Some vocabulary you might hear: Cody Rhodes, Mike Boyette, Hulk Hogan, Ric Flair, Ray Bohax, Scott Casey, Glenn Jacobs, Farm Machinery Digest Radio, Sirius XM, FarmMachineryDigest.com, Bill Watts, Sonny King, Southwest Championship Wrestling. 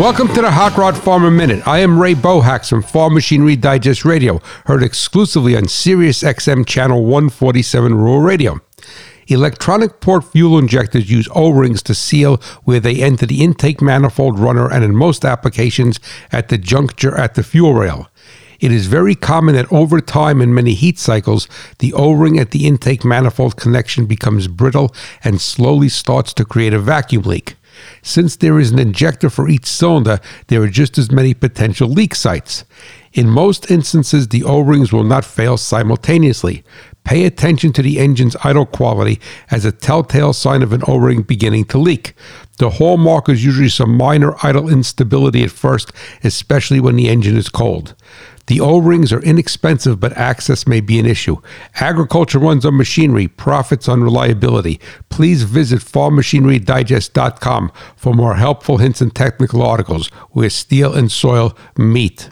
Welcome to the Hot Rod Farmer Minute. I am Ray Bohax from Farm Machinery Digest Radio, heard exclusively on Sirius XM Channel 147 Rural Radio. Electronic port fuel injectors use O-rings to seal where they enter the intake manifold runner and in most applications at the juncture at the fuel rail. It is very common that over time in many heat cycles, the O-ring at the intake manifold connection becomes brittle and slowly starts to create a vacuum leak. Since there is an injector for each cylinder, there are just as many potential leak sites. In most instances, the O-rings will not fail simultaneously. Pay attention to the engine's idle quality as a telltale sign of an O-ring beginning to leak. The hallmark is usually some minor idle instability at first, especially when the engine is cold. The O-rings are inexpensive, but access may be an issue. Agriculture runs on machinery, profits on reliability. Please visit FarmMachineryDigest.com for more helpful hints and technical articles where steel and soil meet.